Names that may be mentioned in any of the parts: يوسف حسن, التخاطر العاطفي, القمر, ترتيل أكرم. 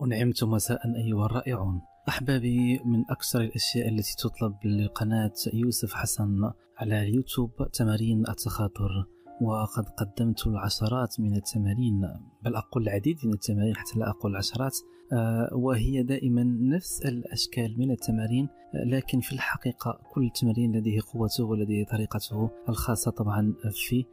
ونعمت مساء أيها الرائعون أحبابي. من أكثر الأشياء التي تطلب لقناة يوسف حسن على اليوتيوب تمارين التخاطر، وقد قدمت العشرات من التمارين، بل أقول العديد من التمارين حتى لا أقول العشرات، وهي دائما نفس الأشكال من التمارين، لكن في الحقيقة كل تمرين لديه قوته ولديه طريقته الخاصة طبعا في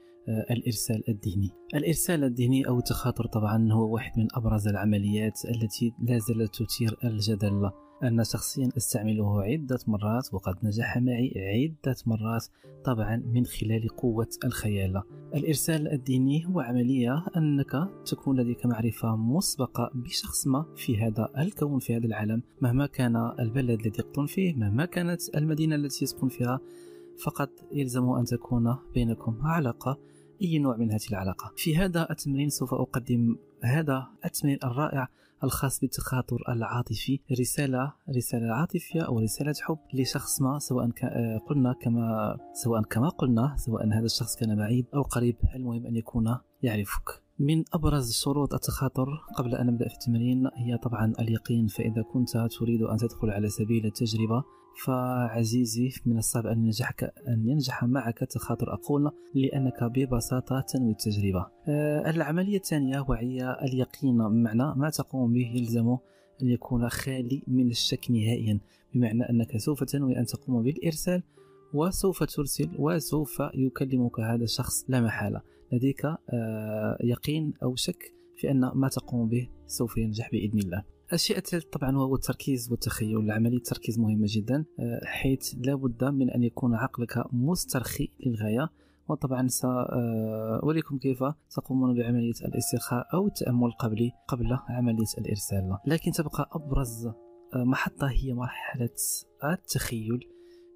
الإرسال الذهني. الإرسال الذهني أو التخاطر طبعا هو واحد من أبرز العمليات التي لا زالت تثير الجدل. أنا شخصيا استعمله عدة مرات وقد نجح معي عدة مرات طبعا من خلال قوة الخيال. الإرسال الذهني هو عملية أنك تكون لديك معرفة مسبقة بشخص ما في هذا الكون، في هذا العالم، مهما كان البلد الذي يقطن فيه، مهما كانت المدينة التي يسكن فيها، فقد يلزم أن تكون بينكم علاقة، أي نوع من هذه العلاقة. في هذا التمرين سوف أقدم هذا التمرين الرائع الخاص بالتخاطر العاطفي، رسالة عاطفية أو رسالة حب لشخص ما، سواء هذا الشخص كان بعيد أو قريب، المهم أن يكون يعرفك. من أبرز شروط التخاطر قبل أن نبدأ في التمرين هي طبعا اليقين، فإذا كنت تريد أن تدخل على سبيل التجربة فعزيزي من الصعب أن ينجح معك التخاطر، أقول لأنك ببساطة تنوي التجربة. العملية الثانية وهي اليقين، بمعنى ما تقوم به يلزم أن يكون خالي من الشك نهائيا، بمعنى أنك سوف تنوي أن تقوم بالإرسال وسوف ترسل وسوف يكلمك هذا الشخص لا محالة، لديك يقين أو شك في أن ما تقوم به سوف ينجح بإذن الله. الشيء الثالث طبعا هو التركيز والتخيل. عملية التركيز مهمة جدا، حيث لا بد من أن يكون عقلك مسترخي للغاية، وطبعا سأريكم كيف تقومون بعملية الاسترخاء أو التأمل قبل عملية الإرسال. لكن تبقى أبرز محطة هي مرحلة التخيل،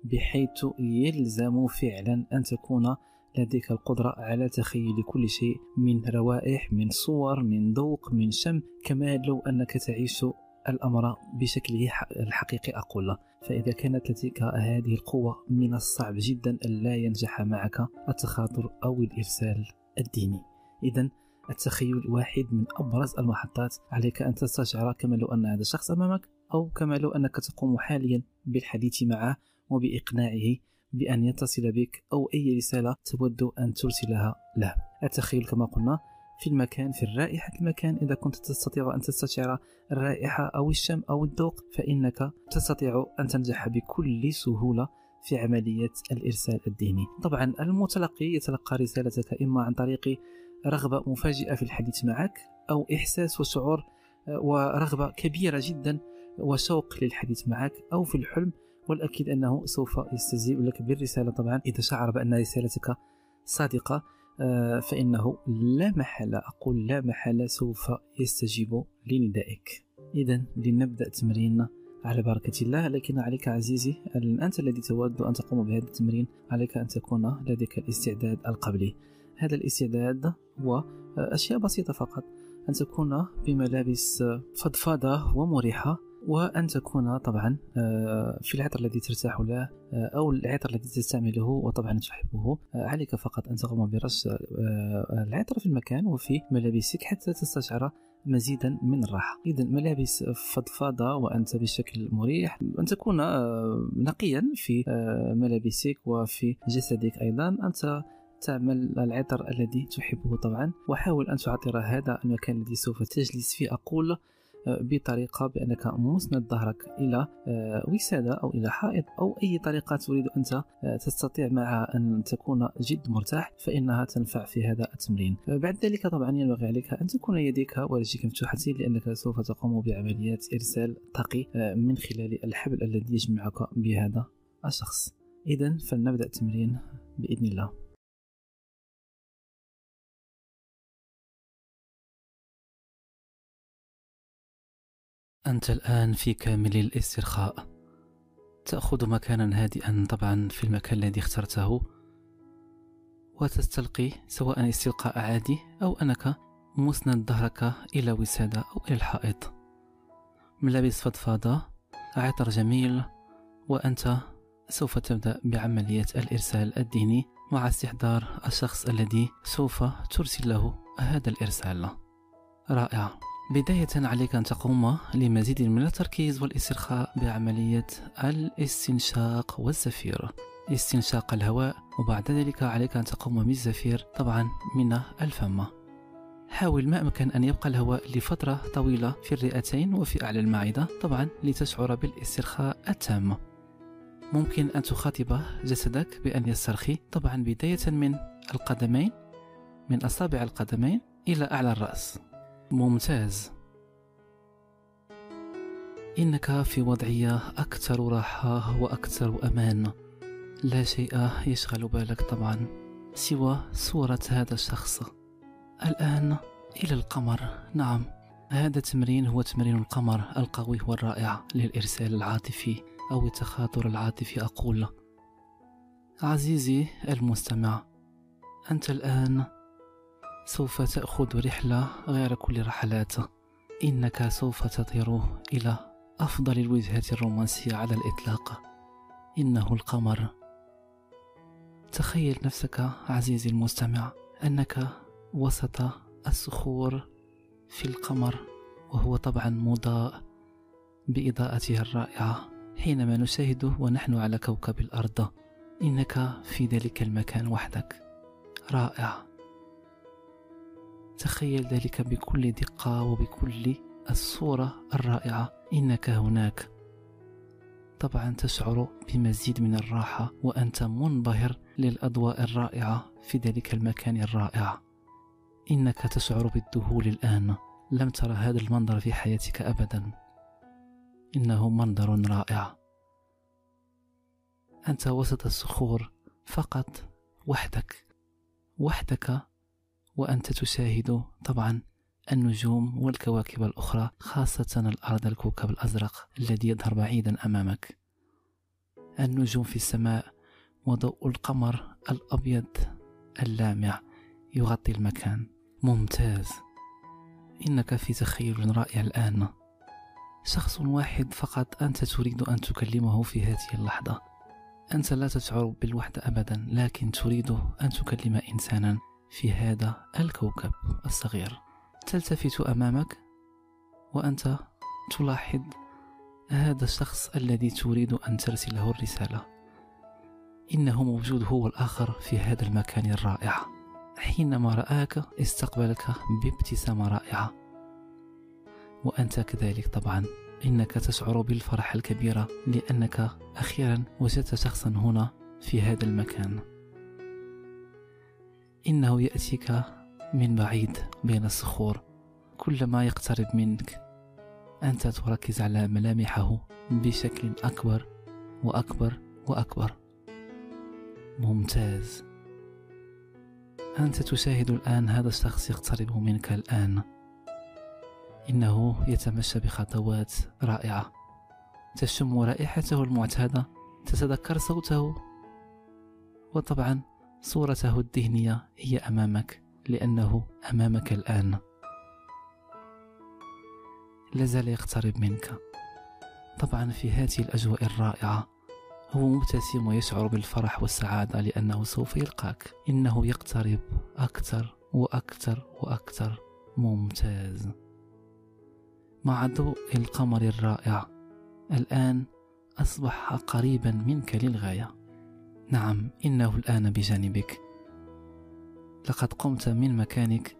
بحيث يلزم فعلا أن تكون لديك القدرة على تخيل كل شيء، من روائح، من صور، من ذوق، من شم، كما لو أنك تعيش الأمر بشكله الحقيقي أقول. فإذا كانت لديك هذه القوة من الصعب جدا أن لا ينجح معك التخاطر أو الإرسال الذهني. إذن التخيل واحد من أبرز المحطات، عليك أن تستشعر كما لو أن هذا الشخص أمامك، أو كما لو أنك تقوم حاليا بالحديث معه وبإقناعه بأن يتصل بك، أو أي رسالة تود أن ترسلها له. التخيل كما قلنا في المكان، في رائحة المكان، إذا كنت تستطيع أن تستشعر الرائحة أو الشم أو الذوق فإنك تستطيع أن تنجح بكل سهولة في عملية الإرسال الذهني. طبعا المتلقي يتلقى رسالتك إما عن طريق رغبة مفاجئة في الحديث معك، أو إحساس وشعور ورغبة كبيرة جدا وشوق للحديث معك، أو في الحلم، والأكيد أنه سوف يستجيب لك بالرسالة. طبعا إذا شعر بأن رسالتك صادقة فإنه لا محالة، أقول لا محالة، سوف يستجيب لندائك. إذن لنبدأ تمريننا على بركة الله. لكن عليك عزيزي، أنت الذي تود أن تقوم بهذا التمرين، عليك أن تكون لديك الاستعداد القبلي. هذا الاستعداد هو أشياء بسيطة فقط، أن تكون بملابس فضفاضة ومريحة، وأن تكون طبعا في العطر الذي ترتاح له أو العطر الذي تستعمله وطبعا تحبه. عليك فقط أن تقوم برش العطر في المكان وفي ملابسك حتى تستشعر مزيدا من الراحة. إذا ملابس فضفاضة وأنت بشكل مريح، أن تكون نقيا في ملابسك وفي جسدك، أيضا أنت تعمل العطر الذي تحبه طبعا، وحاول أن تعطر هذا المكان الذي سوف تجلس فيه أقول بطريقة بأنك مسند ظهرك إلى وسادة أو إلى حائط أو أي طريقة تريد أنت تستطيع معها أن تكون جد مرتاح، فإنها تنفع في هذا التمرين. بعد ذلك طبعا ينبغي عليك أن تكون يديك ورجلك مفتوحتين، لأنك سوف تقوم بعملية إرسال طاقي من خلال الحبل الذي يجمعك بهذا الشخص. إذن فلنبدأ التمرين بإذن الله. أنت الآن في كامل الاسترخاء، تأخذ مكانا هادئا طبعا في المكان الذي اخترته، وتستلقي سواء استلقاء عادي أو أنك مسند ظهرك إلى وسادة أو إلى الحائط. ملابس فضفاضة، عطر جميل، وأنت سوف تبدأ بعملية الإرسال الذهني مع استحضار الشخص الذي سوف ترسل له هذا الإرسال. رائع. بداية عليك أن تقوم لمزيد من التركيز والاسترخاء بعملية الاستنشاق والزفير، استنشاق الهواء وبعد ذلك عليك أن تقوم بالزفير طبعا من الفم. حاول ما أمكن أن يبقى الهواء لفترة طويلة في الرئتين وفي أعلى المعدة طبعا لتشعر بالاسترخاء التام. ممكن أن تخاطب جسدك بأن يسترخي طبعا بداية من القدمين، من أصابع القدمين إلى أعلى الرأس. ممتاز، إنك في وضعية أكثر راحة وأكثر أمان، لا شيء يشغل بالك طبعا سوى صورة هذا الشخص. الآن إلى القمر. نعم، هذا التمرين هو تمرين القمر القوي والرائع للإرسال العاطفي أو التخاطر العاطفي. أقول عزيزي المستمع، أنت الآن سوف تأخذ رحلة غير كل رحلات، إنك سوف تطير إلى أفضل الوجهات الرومانسية على الإطلاق، إنه القمر. تخيل نفسك عزيزي المستمع أنك وسط الصخور في القمر، وهو طبعا مضاء بإضاءته الرائعة حينما نشاهده ونحن على كوكب الأرض. إنك في ذلك المكان وحدك، رائع. تخيل ذلك بكل دقة وبكل الصورة الرائعة، إنك هناك. طبعا تشعر بمزيد من الراحة وأنت منبهر للأضواء الرائعة في ذلك المكان الرائع. إنك تشعر بالذهول الآن، لم ترى هذا المنظر في حياتك أبدا، إنه منظر رائع. أنت وسط الصخور فقط وحدك، وحدك، وأنت تشاهد طبعا النجوم والكواكب الأخرى، خاصة الأرض، الكوكب الأزرق الذي يظهر بعيدا أمامك، النجوم في السماء وضوء القمر الأبيض اللامع يغطي المكان. ممتاز، إنك في تخيل رائع الآن. شخص واحد فقط أنت تريد أن تكلمه في هذه اللحظة، أنت لا تشعر بالوحدة أبدا، لكن تريد أن تكلم إنسانا في هذا الكوكب الصغير. تلتفت أمامك وأنت تلاحظ هذا الشخص الذي تريد أن ترسله الرسالة، إنه موجود هو الآخر في هذا المكان الرائع. حينما رآك استقبلك بابتسامة رائعة، وأنت كذلك طبعا. إنك تشعر بالفرح الكبيرة لأنك أخيرا وجدت شخصا هنا في هذا المكان. إنه يأتيك من بعيد بين الصخور، كلما يقترب منك أنت تركز على ملامحه بشكل أكبر وأكبر وأكبر. ممتاز، أنت تشاهد الآن هذا الشخص يقترب منك الآن، إنه يتمشى بخطوات رائعة، تشم رائحته المعتادة، تتذكر صوته، وطبعا صورته الذهنية هي أمامك لأنه أمامك الآن. لازال يقترب منك طبعا في هذه الأجواء الرائعة، هو مبتسم ويشعر بالفرح والسعادة لأنه سوف يلقاك. إنه يقترب أكثر وأكثر وأكثر. ممتاز، مع ضوء القمر الرائع الآن أصبح قريبا منك للغاية. نعم، إنه الآن بجانبك، لقد قمت من مكانك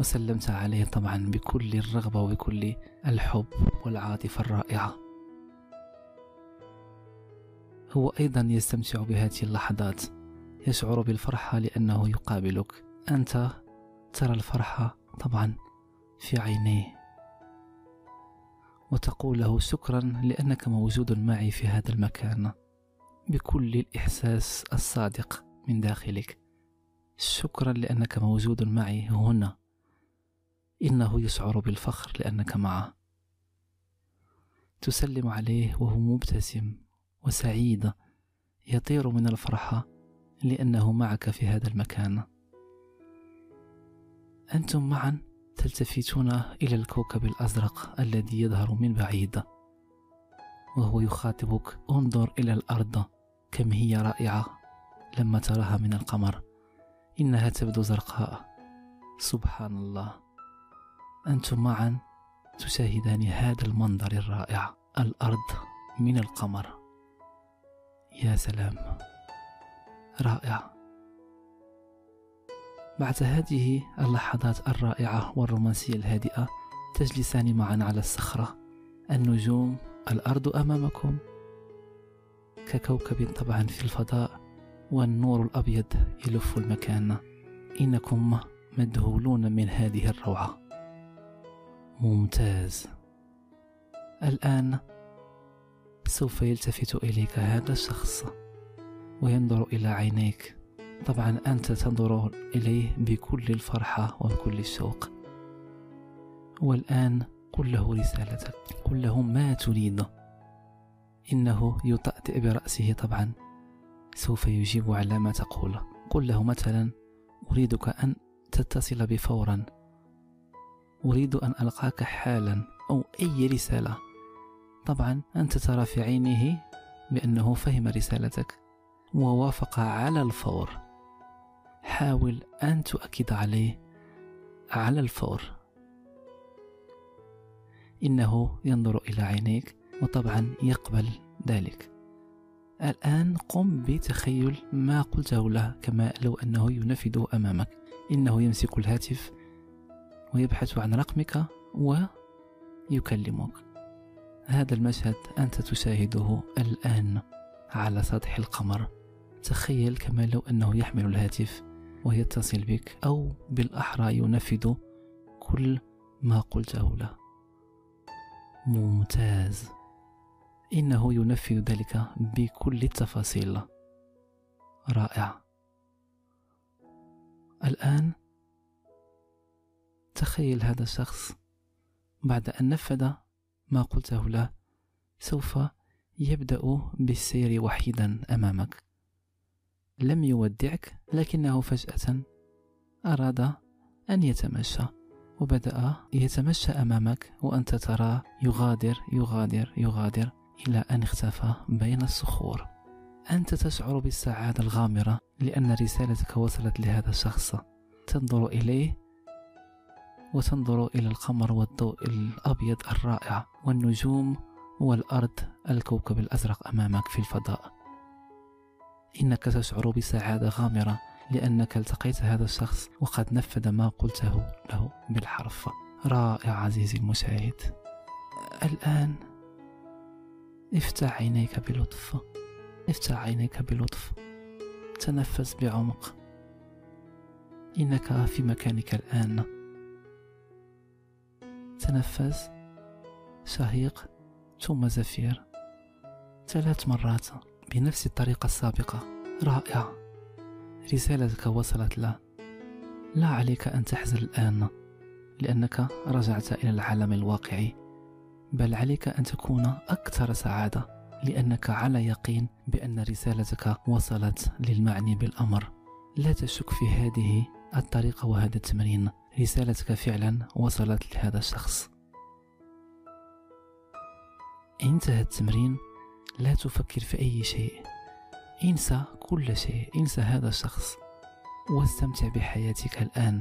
وسلمت عليه طبعا بكل الرغبة وبكل الحب والعاطفة الرائعة. هو أيضا يستمتع بهذه اللحظات، يشعر بالفرحة لأنه يقابلك، أنت ترى الفرحة طبعا في عينيه، وتقول له شكرا لأنك موجود معي في هذا المكان، بكل الإحساس الصادق من داخلك، شكرا لأنك موجود معي هنا. إنه يشعر بالفخر لأنك معه، تسلم عليه وهو مبتسم وسعيد، يطير من الفرحة لأنه معك في هذا المكان. أنتم معا تلتفتون إلى الكوكب الأزرق الذي يظهر من بعيد، وهو يخاطبك، انظر إلى الأرض كم هي رائعة لما تراها من القمر، إنها تبدو زرقاء، سبحان الله. أنتم معا تشاهدان هذا المنظر الرائع، الأرض من القمر. يا سلام، رائع. بعد هذه اللحظات الرائعة والرومانسية الهادئة، تجلسان معا على الصخرة، النجوم، الأرض أمامكم ككوكب طبعا في الفضاء، والنور الأبيض يلف المكان. إنكم مذهولون من هذه الروعة. ممتاز. الآن سوف يلتفت إليك هذا الشخص وينظر إلى عينيك. طبعا أنت تنظر إليه بكل الفرحة وبكل الشوق. والآن قل له رسالتك، قل له ما تريد. إنه يطأطئ برأسه طبعا، سوف يجيب على ما تقول. قل له مثلا: أريدك أن تتصل بي فورا، أريد أن ألقاك حالا، أو أي رسالة. طبعا أنت ترى في عينه بأنه فهم رسالتك ووافق على الفور. حاول أن تؤكد عليه على الفور. إنه ينظر إلى عينيك وطبعا يقبل ذلك. الآن قم بتخيل ما قلته له كما لو أنه ينفذه أمامك. إنه يمسك الهاتف ويبحث عن رقمك ويكلمك. هذا المشهد أنت تشاهده الآن على سطح القمر. تخيل كما لو أنه يحمل الهاتف ويتصل بك، أو بالأحرى ينفذ كل ما قلته له. ممتاز. إنه ينفذ ذلك بكل التفاصيل. رائع. الآن تخيل هذا الشخص بعد أن نفذ ما قلته له سوف يبدأ بالسير وحيدا أمامك. لم يودعك، لكنه فجأة أراد أن يتمشى وبدأ يتمشى أمامك، وأنت ترى يغادر يغادر يغادر إلى أن اختفى بين الصخور. أنت تشعر بالسعادة الغامرة لأن رسالتك وصلت لهذا الشخص. تنظر إليه وتنظر إلى القمر والضوء الأبيض الرائع والنجوم والأرض، الكوكب الأزرق أمامك في الفضاء. إنك تشعر بسعادة غامرة لأنك التقيت هذا الشخص وقد نفذ ما قلته له بالحرف. رائع عزيزي المشاهد. الآن افتح عينيك بلطف، افتح عينيك بلطف، تنفس بعمق. إنك في مكانك الآن. تنفس شهيق ثم زفير 3 مرات بنفس الطريقة السابقة. رائع. رسالتك وصلت له. لا عليك أن تحزن الآن لأنك رجعت إلى العالم الواقعي، بل عليك أن تكون أكثر سعادة لأنك على يقين بأن رسالتك وصلت للمعني بالأمر. لا تشك في هذه الطريقة وهذا التمرين، رسالتك فعلا وصلت لهذا الشخص. انتهى التمرين. لا تفكر في أي شيء، انسى كل شيء، انسى هذا الشخص واستمتع بحياتك الآن،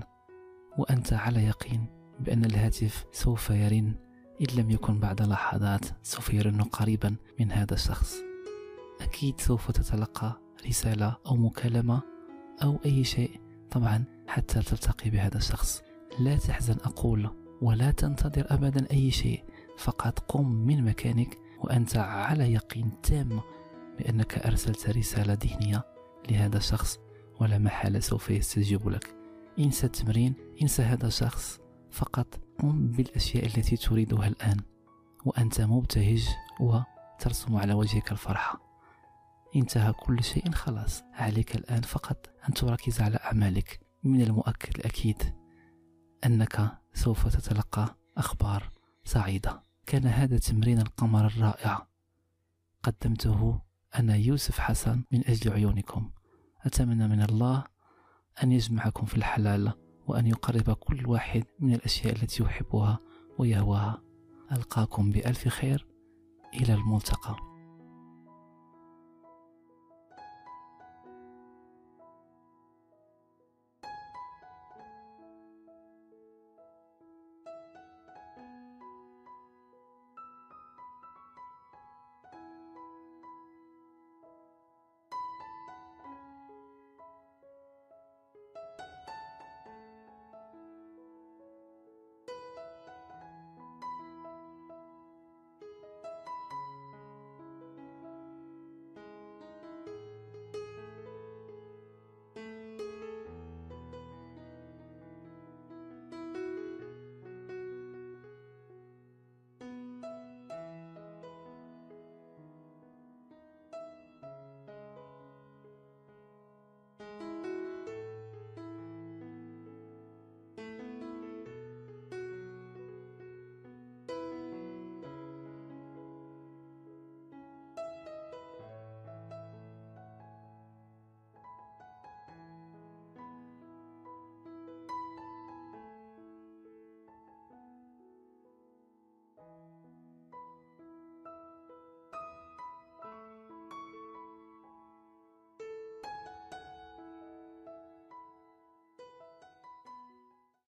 وأنت على يقين بأن الهاتف سوف يرن، إن لم يكن بعد لحظات سوف يرن قريبا من هذا الشخص. أكيد سوف تتلقى رسالة أو مكالمة أو أي شيء طبعا حتى تلتقي بهذا الشخص. لا تحزن أقول، ولا تنتظر أبدا أي شيء، فقط قم من مكانك وأنت على يقين تام بأنك أرسلت رسالة ذهنية لهذا الشخص، ولا محالة سوف يستجيب لك. انسى التمرين، انسى هذا الشخص، فقط قم بالأشياء التي تريدها الآن وأنت مبتهج وترسم على وجهك الفرحة. انتهى كل شيء، خلاص. عليك الآن فقط أن تركز على أعمالك. من المؤكد الأكيد أنك سوف تتلقى أخبار سعيدة. كان هذا تمرين القمر الرائع، قدمته أنا يوسف حسن من أجل عيونكم. أتمنى من الله أن يجمعكم في الحلال، وأن يقرب كل واحد من الأشياء التي يحبها ويهواها. ألقاكم بألف خير، إلى الملتقى.